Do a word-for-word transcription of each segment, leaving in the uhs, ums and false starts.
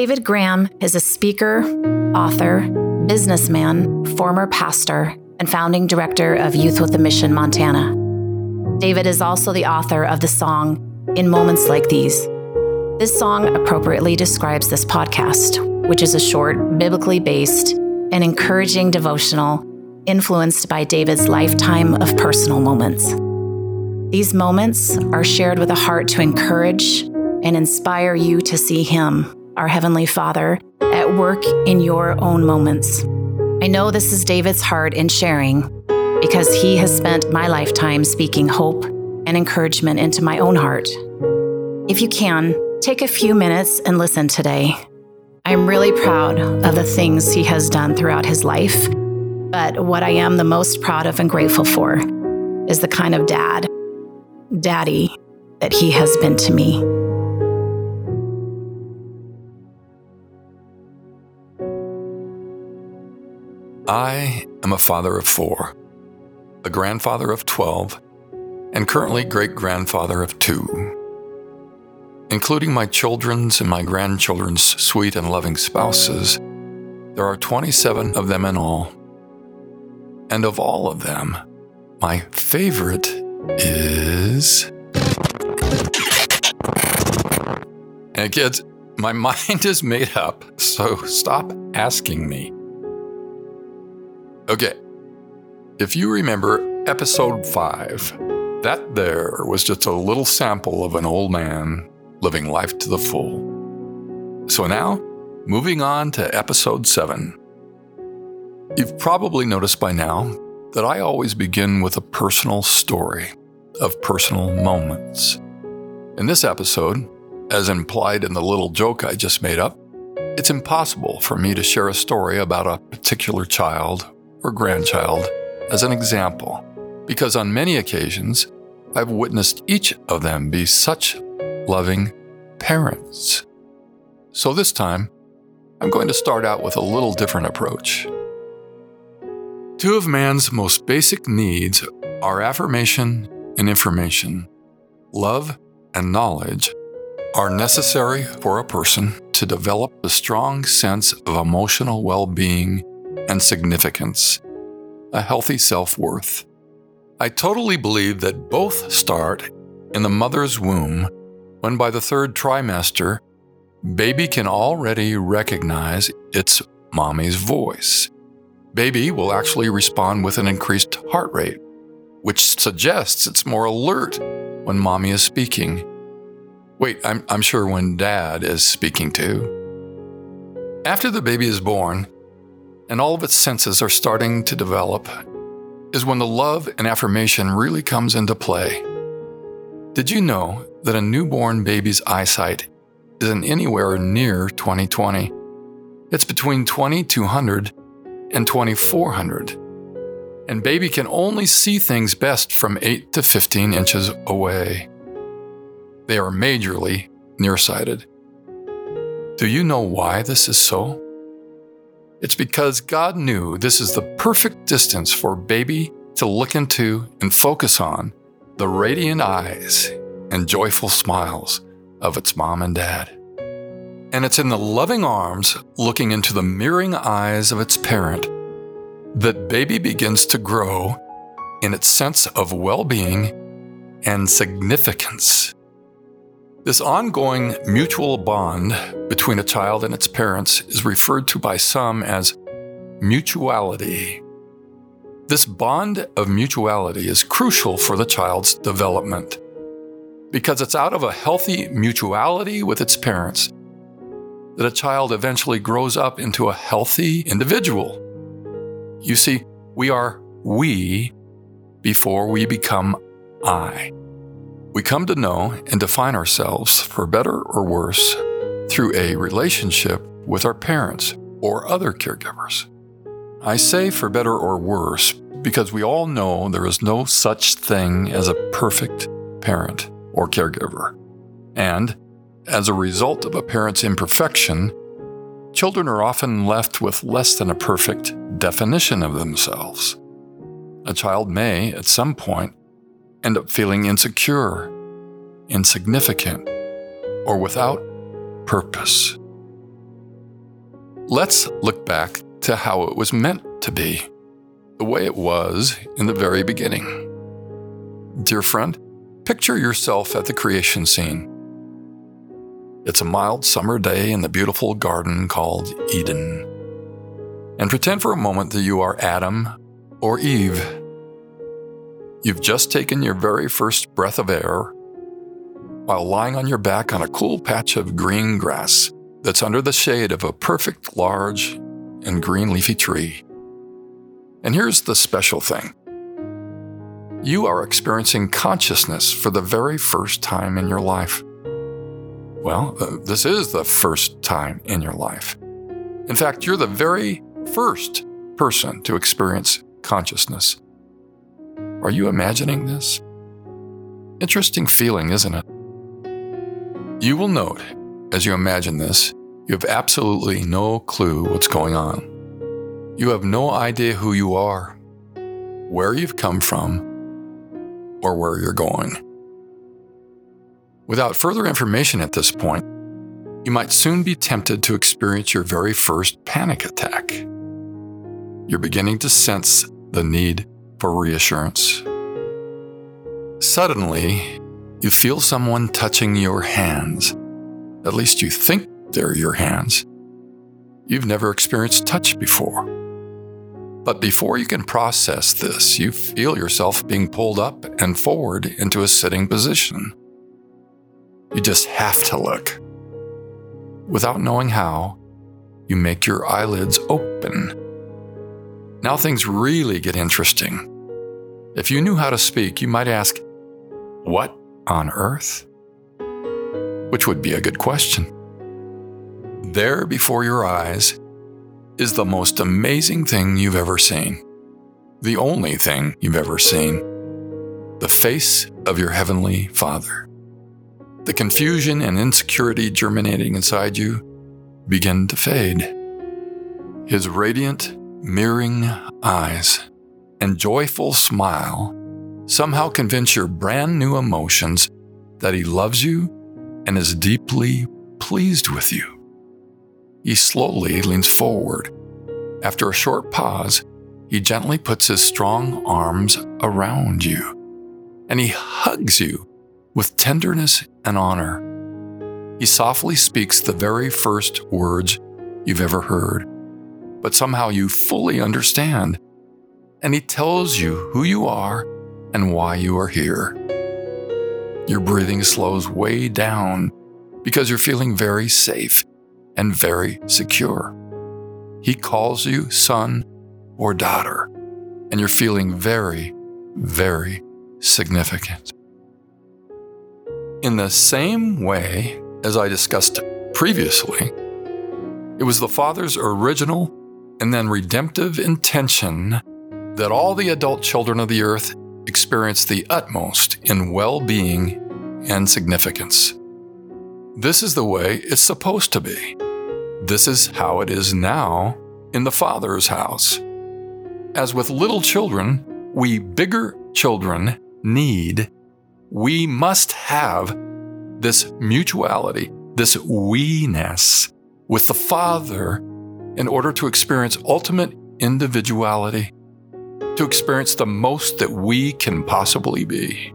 David Graham is a speaker, author, businessman, former pastor, and founding director of Youth with a Mission Montana. David is also the author of the song, In Moments Like These. This song appropriately describes this podcast, which is a short, biblically based, and encouraging devotional influenced by David's lifetime of personal moments. These moments are shared with a heart to encourage and inspire you to see Him, our Heavenly Father, at work in your own moments. I know this is David's heart in sharing because he has spent my lifetime speaking hope and encouragement into my own heart. If you can, take a few minutes and listen today. I'm really proud of the things he has done throughout his life, but what I am the most proud of and grateful for is the kind of dad, daddy, that he has been to me. I am a father of four, a grandfather of twelve, and currently great-grandfather of two. Including my children's and my grandchildren's sweet and loving spouses, there are twenty-seven of them in all. And of all of them, my favorite is... And kids, my mind is made up, so stop asking me. Okay, if you remember episode five, that there was just a little sample of an old man living life to the full. So now, moving on to episode seven. You've probably noticed by now that I always begin with a personal story of personal moments. In this episode, as implied in the little joke I just made up, it's impossible for me to share a story about a particular child or grandchild as an example, because on many occasions, I've witnessed each of them be such loving parents. So this time, I'm going to start out with a little different approach. Two of man's most basic needs are affirmation and information. Love and knowledge are necessary for a person to develop a strong sense of emotional well-being and significance, a healthy self-worth. I totally believe that both start in the mother's womb, when by the third trimester, baby can already recognize its mommy's voice. Baby will actually respond with an increased heart rate, which suggests it's more alert when mommy is speaking. Wait, I'm, I'm sure when dad is speaking too. After the baby is born, and all of its senses are starting to develop, is when the love and affirmation really comes into play. Did you know that a newborn baby's eyesight isn't anywhere near twenty twenty? It's between twenty-two hundred and twenty-four hundred. And baby can only see things best from eight to fifteen inches away. They are majorly nearsighted. Do you know why this is so? It's because God knew this is the perfect distance for baby to look into and focus on the radiant eyes and joyful smiles of its mom and dad. And it's in the loving arms looking into the mirroring eyes of its parent that baby begins to grow in its sense of well-being and significance. This ongoing mutual bond between a child and its parents is referred to by some as mutuality. This bond of mutuality is crucial for the child's development because it's out of a healthy mutuality with its parents that a child eventually grows up into a healthy individual. You see, we are we before we become I. We come to know and define ourselves, for better or worse, through a relationship with our parents or other caregivers. I say for better or worse because we all know there is no such thing as a perfect parent or caregiver. And as a result of a parent's imperfection, children are often left with less than a perfect definition of themselves. A child may, at some point, end up feeling insecure, insignificant, or without purpose. Let's look back to how it was meant to be, the way it was in the very beginning. Dear friend, picture yourself at the creation scene. It's a mild summer day in the beautiful garden called Eden. And pretend for a moment that you are Adam or Eve. You've just taken your very first breath of air while lying on your back on a cool patch of green grass that's under the shade of a perfect large and green leafy tree. And here's the special thing. You are experiencing consciousness for the very first time in your life. Well, this is the first time in your life. In fact, you're the very first person to experience consciousness. Are you imagining this? Interesting feeling, isn't it? You will note, as you imagine this, you have absolutely no clue what's going on. You have no idea who you are, where you've come from, or where you're going. Without further information at this point, you might soon be tempted to experience your very first panic attack. You're beginning to sense the need for reassurance. Suddenly, you feel someone touching your hands. At least you think they're your hands. You've never experienced touch before. But before you can process this, you feel yourself being pulled up and forward into a sitting position. You just have to look. Without knowing how, you make your eyelids open. Now things really get interesting. If you knew how to speak, you might ask, "What on earth?" Which would be a good question. There before your eyes is the most amazing thing you've ever seen. The only thing you've ever seen. The face of your Heavenly Father. The confusion and insecurity germinating inside you begin to fade. His radiant, mirroring eyes and joyful smile somehow convince your brand new emotions that He loves you and is deeply pleased with you. He slowly leans forward. After a short pause, He gently puts His strong arms around you, and He hugs you with tenderness and honor. He softly speaks the very first words you've ever heard, but somehow you fully understand, and He tells you who you are and why you are here. Your breathing slows way down because you're feeling very safe and very secure. He calls you son or daughter, and you're feeling very, very significant. In the same way as I discussed previously, it was the Father's original and then redemptive intention that all the adult children of the earth experience the utmost in well-being and significance. This is the way it's supposed to be. This is how it is now in the Father's house. As with little children, we bigger children need We must have this mutuality, this we-ness with the Father in order to experience ultimate individuality, to experience the most that we can possibly be.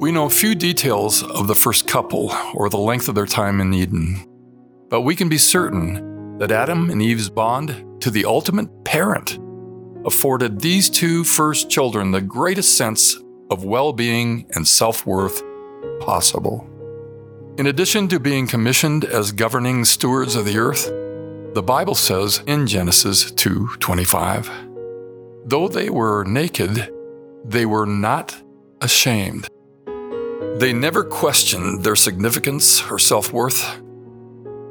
We know few details of the first couple or the length of their time in Eden, but we can be certain that Adam and Eve's bond to the ultimate parent afforded these two first children the greatest sense of well-being and self-worth possible. In addition to being commissioned as governing stewards of the earth, the Bible says in Genesis two twenty-five, though they were naked, they were not ashamed. They never questioned their significance or self-worth.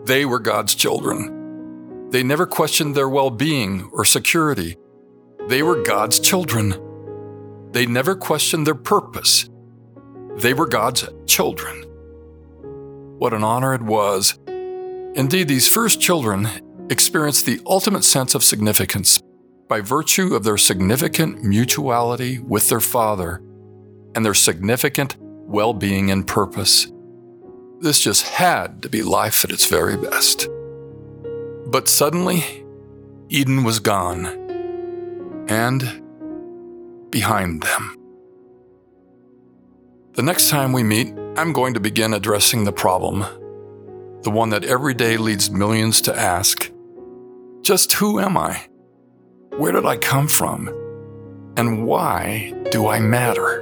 They were God's children. They never questioned their well-being or security. They were God's children. They never questioned their purpose. They were God's children. What an honor it was. Indeed, these first children experienced the ultimate sense of significance by virtue of their significant mutuality with their Father and their significant well-being and purpose. This just had to be life at its very best. But suddenly, Eden was gone, and behind them. The next time we meet, I'm going to begin addressing the problem, the one that every day leads millions to ask, just who am I? Where did I come from? And why do I matter?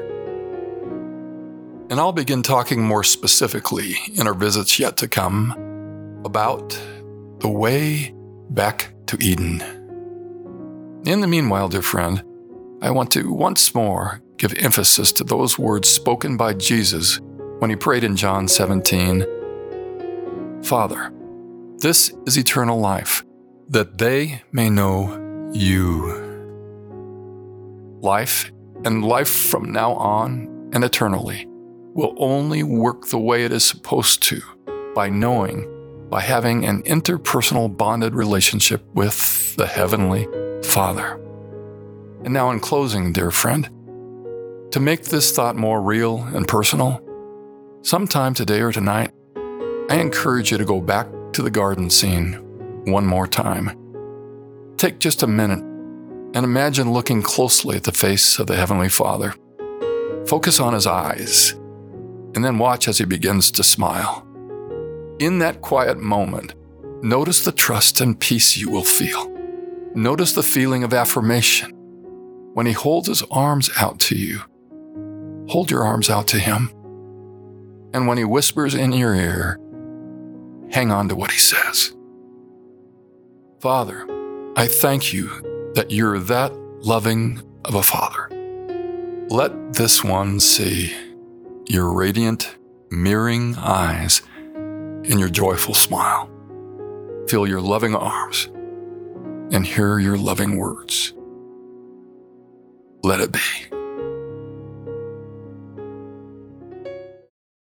And I'll begin talking more specifically in our visits yet to come about the way back to Eden. In the meanwhile, dear friend, I want to once more give emphasis to those words spoken by Jesus when he prayed in John seventeen, Father, this is eternal life, that they may know you. Life, and life from now on and eternally, will only work the way it is supposed to, by knowing, by having an interpersonal bonded relationship with the Heavenly Father. And now in closing, dear friend, to make this thought more real and personal, sometime today or tonight, I encourage you to go back to the garden scene one more time. Take just a minute and imagine looking closely at the face of the Heavenly Father. Focus on his eyes, and then watch as he begins to smile. In that quiet moment, notice the trust and peace you will feel. Notice the feeling of affirmation when he holds his arms out to you. Hold your arms out to him. And when he whispers in your ear, hang on to what he says. Father, I thank you that you're that loving of a father. Let this one see your radiant, mirroring eyes and your joyful smile. Feel your loving arms and hear your loving words. Let it be.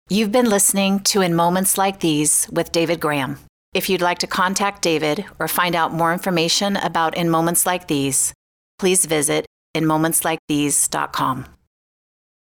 You've been listening to In Moments Like These with David Graham. If you'd like to contact David or find out more information about In Moments Like These, please visit in moments like these dot com.